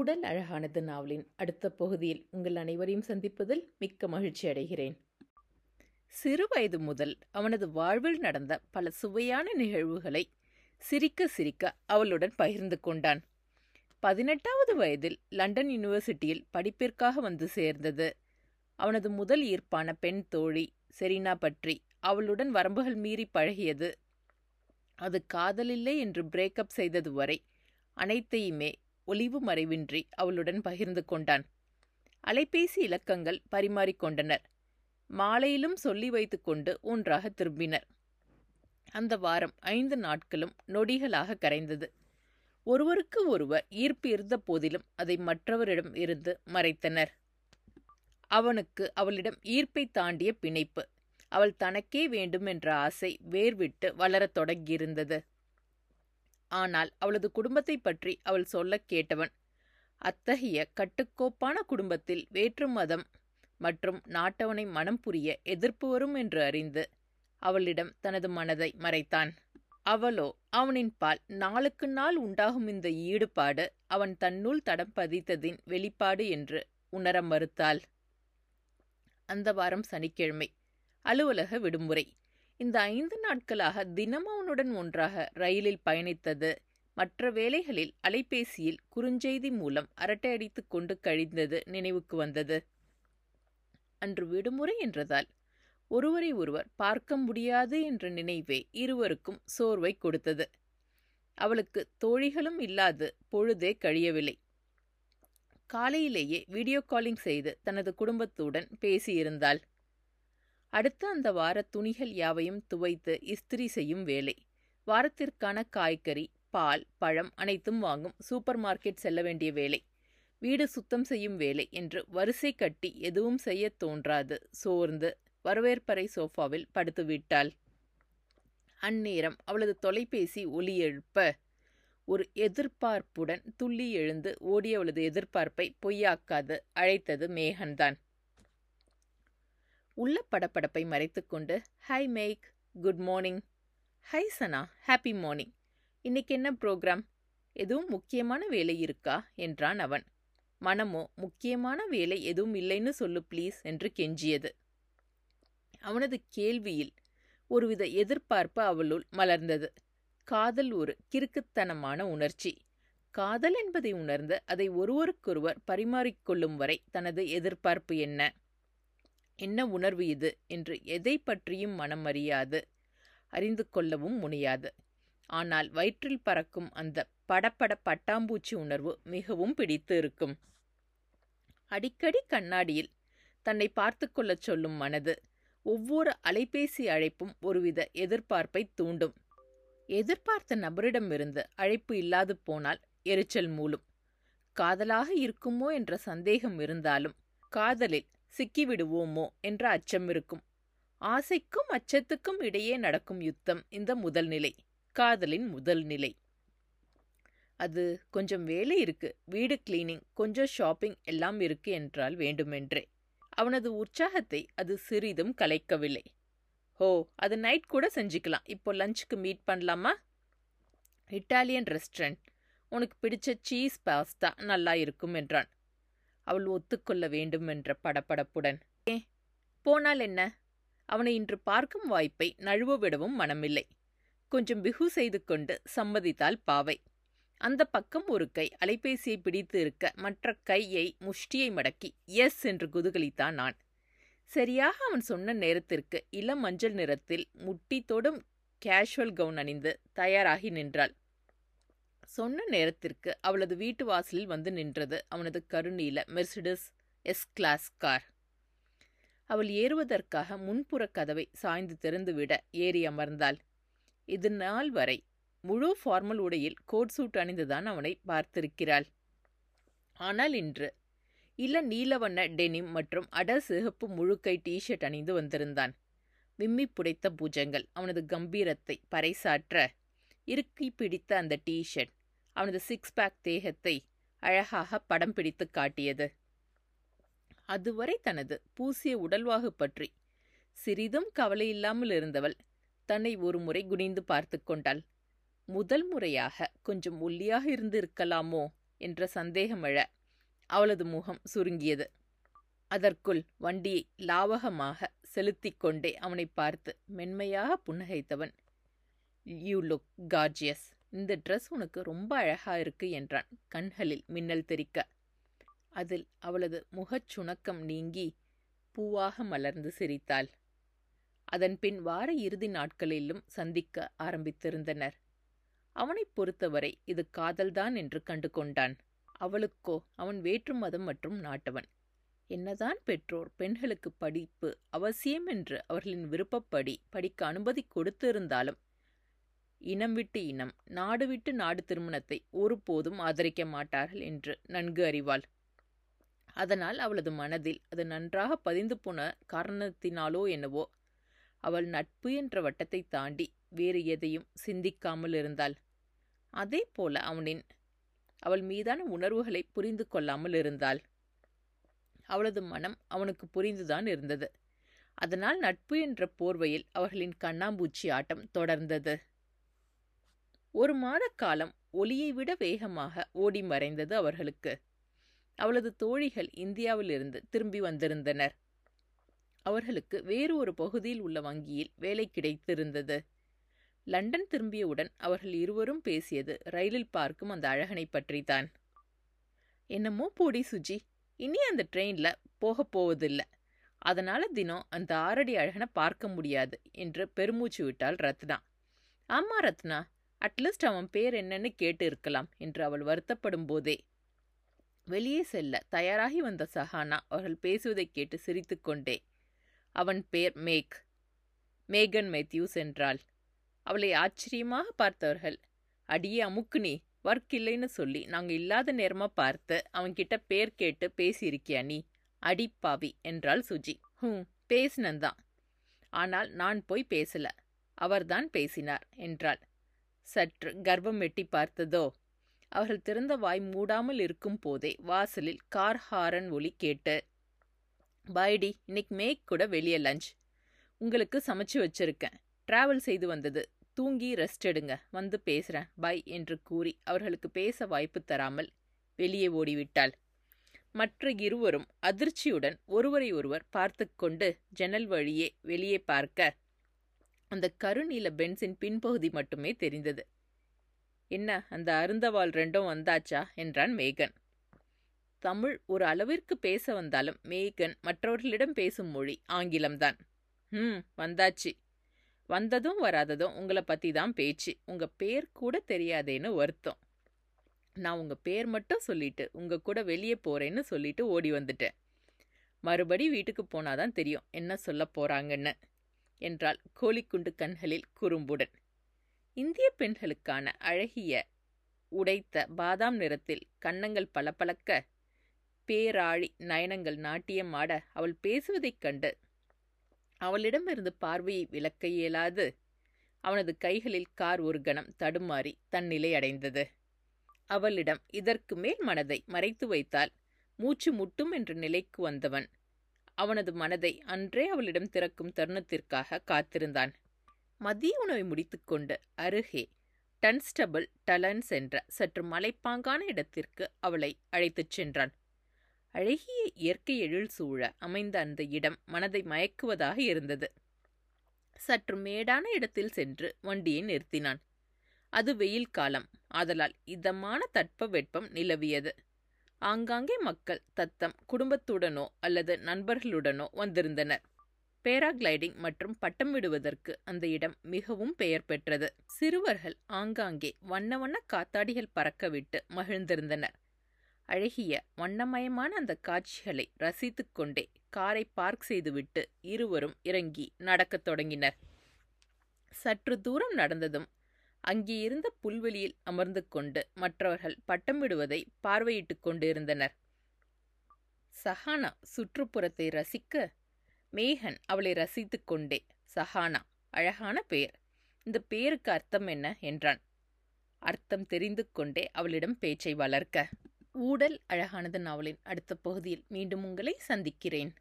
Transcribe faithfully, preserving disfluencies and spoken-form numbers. ஊடல் அழகானது நாவலின் அடுத்த பகுதியில் உங்கள் அனைவரையும் சந்திப்பதில் மிக்க மகிழ்ச்சி அடைகிறேன். சிறு வயது முதல் அவனது வாழ்வில் நடந்த பல சுவையான நிகழ்வுகளை சிரிக்க சிரிக்க அவளுடன் பகிர்ந்து கொண்டான். பதினெட்டாவது வயதில் லண்டன் யூனிவர்சிட்டியில் படிப்பிற்காக வந்து சேர்ந்தது. அவனது முதல் ஈர்ப்பான பெண் தோழி செரீனா பட்ரி அவளுடன் வரம்புகள் மீறி பழகியது. அது காதலில்லை என்று பிரேக்கப் செய்தது வரை அனைத்தையுமே ஒளிவு மறைவின்றி அவளுடன் பகிர்ந்து கொண்டான். அலைபேசி இலக்கங்கள் பரிமாறிக்கொண்டனர். மாலையிலும் சொல்லி வைத்து கொண்டு ஒன்றாக திரும்பினர். அந்த வாரம் ஐந்து நாட்களும் நொடிகளாக கரைந்தது. ஒருவருக்கு ஒருவர் ஈர்ப்பு இருந்த போதிலும் அதை மற்றவரிடம் இருந்து மறைத்தனர். அவனுக்கு அவளிடம் ஈர்ப்பை தாண்டிய பிணைப்பு, அவள் தனக்கே வேண்டும் என்ற ஆசை வேர்விட்டு வளரத் தொடங்கியிருந்தது. ஆனால் அவளது குடும்பத்தை பற்றி அவள் சொல்ல கேட்டவன் அத்தகைய கட்டுக்கோப்பான குடும்பத்தில் வேற்று மதம் மற்றும் நாட்டவனை மனம் புரிய எதிர்ப்பு வரும் என்று அறிந்து அவளிடம் தனது மனதை மறைத்தான். அவளோ அவனின் பால் நாளுக்கு நாள் உண்டாகும் இந்த ஈடுபாடு அவன் தன்னுள் தடம் பதித்ததின் வெளிப்பாடு என்று உணர மறுத்தாள். அந்த வாரம் சனிக்கிழமை, அலுவலக விடுமுறை. இந்த ஐந்து நாட்களாக தினம் அவனுடன் ஒன்றாக ரயிலில் பயணித்தது. மற்ற வேளைகளில் அலைபேசியில் குறுஞ்செய்தி மூலம் அரட்டை அடித்து கொண்டு கழிந்தது நினைவுக்கு வந்தது. அன்று விடுமுறை என்றதால் ஒருவரை ஒருவர் பார்க்க முடியாது என்ற நினைவே இருவருக்கும் சோர்வை கொடுத்தது. அவளுக்கு தோழிகளும் இல்லாது பொழுதே கழியவில்லை. காலையிலேயே வீடியோ காலிங் செய்து தனது குடும்பத்துடன் பேசியிருந்தாள். அடுத்த அந்த வார துணிகள் யாவையும் துவைத்து இஸ்திரி செய்யும் வேலை. வாரத்திற்கான காய்கறி, பால், பழம் அனைத்தும் வாங்கும் சூப்பர் மார்க்கெட் செல்ல வேண்டிய வேலை. வீடு சுத்தம் செய்யும் வேலை என்று வரிசை கட்டி எதுவும் செய்ய தோன்றாது சோர்ந்து வரவேற்பறை சோஃபாவில் படுத்துவிட்டாள். அந்நேரம் அவளது தொலைபேசி ஒலி எழுப்ப ஒரு எதிர்பார்ப்புடன் துள்ளி எழுந்து ஓடி அவளது எதிர்பார்ப்பை பொய்யாக்காது அழைத்தது மேகன்தான். உள்ள படப்படப்பை மறைத்துக்கொண்டு, hi Meg, good morning. Hi Sana, happy morning. இன்னைக்கு என்ன ப்ரோக்ராம்? எதுவும் முக்கியமான வேலை இருக்கா என்றான் அவன். மனமோ முக்கியமான வேலை எதுவும் இல்லைன்னு சொல்லு ப்ளீஸ் என்று கெஞ்சியது. அவனது கேள்வியில் ஒருவித எதிர்பார்ப்பு அவளுள் மலர்ந்தது. காதல் ஒரு கிறுக்குத்தனமான உணர்ச்சி. காதல் என்பதை உணர்ந்து அதை ஒருவருக்கொருவர் பரிமாறிக்கொள்ளும் வரை தனது எதிர்பார்ப்பு என்ன என்ன உணர்வு இது என்று எதை பற்றியும் மனம் அறியாது, அறிந்து கொள்ளவும் முனையாது. ஆனால் வயிற்றில் பறக்கும் அந்த படப்பட பட்டாம்பூச்சி உணர்வு மிகவும் பிடித்து இருக்கும். அடிக்கடி கண்ணாடியில் தன்னை பார்த்து கொள்ள சொல்லும் மனது ஒவ்வொரு அலைபேசி அழைப்பும் ஒருவித எதிர்பார்ப்பை தூண்டும். எதிர்பார்த்த நபரிடமிருந்து அழைப்பு இல்லாது போனால் எரிச்சல் மூளும். காதலாக இருக்குமோ என்ற சந்தேகம் இருந்தாலும் காதலில் சிக்கிவிடுவோமோ என்ற அச்சம் இருக்கும். ஆசைக்கும் அச்சத்துக்கும் இடையே நடக்கும் யுத்தம் இந்த முதல் நிலை, காதலின் முதல் நிலை. அது கொஞ்சம் வேலை இருக்கு, வீடு கிளீனிங், கொஞ்சம் ஷாப்பிங் எல்லாம் இருக்கு என்றால் வேண்டுமென்றே. அவனது உற்சாகத்தை அது சிறிதும் கலைக்கவில்லை. ஓ, அது நைட் கூட செஞ்சுக்கலாம், இப்போ லஞ்சுக்கு மீட் பண்ணலாமா? இட்டாலியன் ரெஸ்டாரண்ட், உனக்கு பிடிச்ச சீஸ் பாஸ்தா நல்லா இருக்கும் என்றான். அவள் ஒத்துக்கொள்ள வேண்டும் என்ற படப்படப்புடன். ஏ, போனால் என்ன? அவனை இன்று பார்க்கும் வாய்ப்பை நழுவ விடவும் மனமில்லை. கொஞ்சம் பிகு செய்து கொண்டு சம்மதித்தாள் பாவை. அந்த பக்கம் ஒரு கை அலைபேசியை பிடித்து இருக்க மற்ற கையை முஷ்டியை மடக்கி எஸ் என்று குதுகலித்தான் நான். சரியாக அவன் சொன்ன நேரத்திற்கு இளம் மஞ்சள் நிறத்தில் முட்டி தொடும் கேஷுவல் கவுன் அணிந்து தயாராகி நின்றாள். சொன்ன நேரத்திற்கு அவளது வீட்டு வாசலில் வந்து நின்றது அவனது கருநீல மெர்சிடஸ் எஸ் கிளாஸ் கார். அவள் ஏறுவதற்காக முன்புற கதவை சாய்ந்து திறந்துவிட ஏறி அமர்ந்தாள். இது நாள் வரை முழு ஃபார்மல் உடையில் கோட் சூட் அணிந்துதான் அவனை பார்த்திருக்கிறாள். ஆனால் இன்று இள நீலவண்ண டெனிம் மற்றும் அடர் சிகப்பு முழுக்கை டிஷர்ட் அணிந்து வந்திருந்தான். விம்மி புடைத்த பூஜங்கள் அவனது கம்பீரத்தை பறைசாற்ற இறுக்கி பிடித்த அந்த டிஷர்ட் அவனது சிக்ஸ் பேக் தேகத்தை அழகாக படம் பிடித்து காட்டியது. அதுவரை தனது பூசிய உடல்வாகு பற்றி சிறிதும் கவலை இல்லாமல் இருந்தவள் தன்னை ஒரு முறை குனிந்து பார்த்து கொண்டாள். முதல் முறையாக கொஞ்சம் ஒல்லியாக இருந்திருக்கலாமோ என்ற சந்தேகமழ அவளது முகம் சுருங்கியது. அதற்குள் வண்டியை லாவகமாக செலுத்தி கொண்டே அவனை பார்த்து மென்மையாக புன்னகைத்தவன், யூ லுக் கார்ஜியஸ், இந்த ட்ரெஸ் உனக்கு ரொம்ப அழகா இருக்கு என்றான் கண்களில் மின்னல் தெரிக்க. அதில் அவளது முகச்சுணக்கம் நீங்கி பூவாக மலர்ந்து சிரித்தாள். அதன்பின் வார இறுதி நாட்களிலும் சந்திக்க ஆரம்பித்திருந்தனர். அவனை பொறுத்தவரை இது காதல்தான் என்று கண்டு கொண்டான். அவளுக்கோ அவன் வேற்று மதம் மற்றும் நாட்டவன். என்னதான் பெற்றோர் பெண்களுக்கு படிப்பு அவசியம் என்று அவர்களின் விருப்பப்படி படிக்க அனுமதி கொடுத்திருந்தாலும் இனம் விட்டு இனம், நாடு விட்டு நாடு திருமணத்தை ஒருபோதும் ஆதரிக்க மாட்டார்கள் என்று நன்கு அறிவாள். அதனால் அவளது மனதில் அது நன்றாக பதிந்து போன காரணத்தினாலோ என்னவோ அவள் நட்பு என்ற வட்டத்தை தாண்டி வேறு எதையும் சிந்திக்காமல் இருந்தாள். அதே போல அவனின் அவள் மீதான உணர்வுகளை புரிந்து கொள்ளாமல் இருந்தாள். அவளது மனம் அவனுக்கு புரிந்துதான் இருந்தது. அதனால் நட்பு என்ற போர்வையில் அவர்களின் கண்ணாம்பூச்சி ஆட்டம் தொடர்ந்தது. ஒரு மாத காலம் ஒளியை விட வேகமாக ஓடி மறைந்தது அவர்களுக்கு. அவளது தோழிகள் இந்தியாவிலிருந்து திரும்பி வந்திருந்தனர். அவர்களுக்கு வேறு ஒரு பகுதியில் உள்ள வங்கியில் வேலை கிடைத்திருந்தது. லண்டன் திரும்பியவுடன் அவர்கள் இருவரும் பேசியது ரயிலில் பார்க்கும் அந்த அழகனை பற்றித்தான். என்னமோ போடி சுஜி, இனி அந்த ட்ரெயினில் போக போவதில்லை, அதனால தினம் அந்த ஆரடி அழகனை பார்க்க முடியாது என்று பெருமூச்சு விட்டாள் ரத்னா. ஆமா ரத்னா, அட்லீஸ்ட் அவன் பேர் என்னன்னு கேட்டு இருக்கலாம் என்று அவள் வருத்தப்படும் போதே வெளியே செல்ல தயாராகி வந்த சஹானா அவர்கள் பேசுவதை கேட்டு சிரித்து கொண்டே, அவன் பேர் மேக், மேகன் மேத்யூஸ் என்றாள். அவளை ஆச்சரியமாக பார்த்தவர்கள், அடியே அமுக்குனி, ஒர்க் இல்லைன்னு சொல்லி நாங்கள் இல்லாத நேரமாக பார்த்து அவன்கிட்ட பேர் கேட்டு பேசியிருக்கியா நீ, அடிப்பாவி என்றாள் சுஜி. ஹம், பேசினந்தான், ஆனால் நான் போய் பேசல, அவர்தான் பேசினார் என்றாள். சற்று கர்வம் வெட்டி பார்த்ததோ அவர்கள் திறந்த வாய் மூடாமல் இருக்கும் போதே வாசலில் கார் ஹாரன் ஒலி கேட்டு, பாய்டி, இன்னைக்கு மேக் கூட வெளியே லஞ்ச், உங்களுக்கு சமைச்சு வச்சிருக்கேன், டிராவல் செய்து வந்தது, தூங்கி ரெஸ்ட் எடுங்க, வந்து பேசுகிறேன் பாய் என்று கூறி அவர்களுக்கு பேச வாய்ப்பு தராமல் வெளியே ஓடிவிட்டாள். மற்ற இருவரும் அதிர்ச்சியுடன் ஒருவரை ஒருவர் பார்த்து கொண்டு ஜன்னல் வழியே வெளியே பார்க்க அந்த கருநீல பென்ஸின் பின்பகுதி மட்டுமே தெரிந்தது. என்ன, அந்த அருந்தவாள் ரெண்டும் வந்தாச்சா என்றான் மேகன். தமிழ் ஒரு அளவிற்கு பேச வந்தாலும் மேகன் மற்றவர்களிடம் பேசும் மொழி ஆங்கிலம்தான். ம், வந்தாச்சு, வந்ததும் வராததும் உங்களை பற்றி தான் பேச்சு, உங்கள் பேர் கூட தெரியாதேன்னு வருத்தம், நான் உங்கள் பேர் மட்டும் சொல்லிட்டு உங்கள் கூட வெளியே போகிறேன்னு சொல்லிட்டு ஓடி வந்துட்டேன், மறுபடி வீட்டுக்கு போனாதான் தெரியும் என்ன சொல்ல போகிறாங்கன்னு என்றால் கோழிக்குண்டு கண்களில் குறும்புடன். இந்திய பெண்களுக்கான அழகிய உடைத்த பாதாம் நிறத்தில் கன்னங்கள் பளபளக்க பேராழி நயனங்கள் நாட்டியமாட அவள் பேசுவதைக் கண்டு அவளிடமிருந்து பார்வையை விலக்க இயலாது அவனது கைகளில் கார் ஒரு கணம் தடுமாறி தன்னிலை அடைந்தது. அவளிடம் இதற்கு மேல் மனதை மறைத்து வைத்தால் மூச்சு முட்டும் என்ற நிலைக்கு வந்தவன் அவனது மனதை அன்றே அவளிடம் திறக்கும் தருணத்திற்காக காத்திருந்தான். மதிய உணவை முடித்துக்கொண்டு அருகே டன்ஸ்டபிள் டலன்ஸ் என்ற சற்று மலைப்பாங்கான இடத்திற்கு அவளை அழைத்துச் சென்றான். அழகிய இயற்கை எழில் சூழ அமைந்த அந்த இடம் மனதை மயக்குவதாக இருந்தது. சற்று மேடான இடத்தில் சென்று வண்டியை நிறுத்தினான். அது வெயில் காலம், ஆதலால் இதமான தட்ப வெப்பம் நிலவியது. ஆங்காங்கே மக்கள் தத்தம் குடும்பத்துடனோ அல்லது நண்பர்களுடனோ வந்திருந்தனர். பேராகிளைடிங் மற்றும் பட்டம் விடுவதற்கு அந்த இடம் மிகவும் பெயர் பெற்றது. சிறுவர்கள் ஆங்காங்கே வண்ண வண்ண காத்தாடிகள் பறக்கவிட்டு மகிழ்ந்திருந்தனர். அழகிய வண்ணமயமான அந்த காட்சிகளை ரசித்து கொண்டே காரை பார்க் செய்துவிட்டு இருவரும் இறங்கி நடக்கத் தொடங்கினர். சற்று தூரம் நடந்ததும் அங்கே இருந்த புல்வெளியில் அமர்ந்து கொண்டு மற்றவர்கள் பட்டம் விடுவதை பார்வையிட்டு கொண்டு இருந்தனர். சஹானா சுற்றுப்புறத்தை ரசிக்க மேகன் அவளை ரசித்து கொண்டே, சஹானா, அழகான பெயர், இந்த பெயருக்கு அர்த்தம் என்ன என்றான். அர்த்தம் தெரிந்து கொண்டே அவளிடம் பேச்சை வளர்க்க, ஊடல் அழகானது நாவலின் அடுத்த பகுதியில் மீண்டும் உங்களை சந்திக்கிறேன்.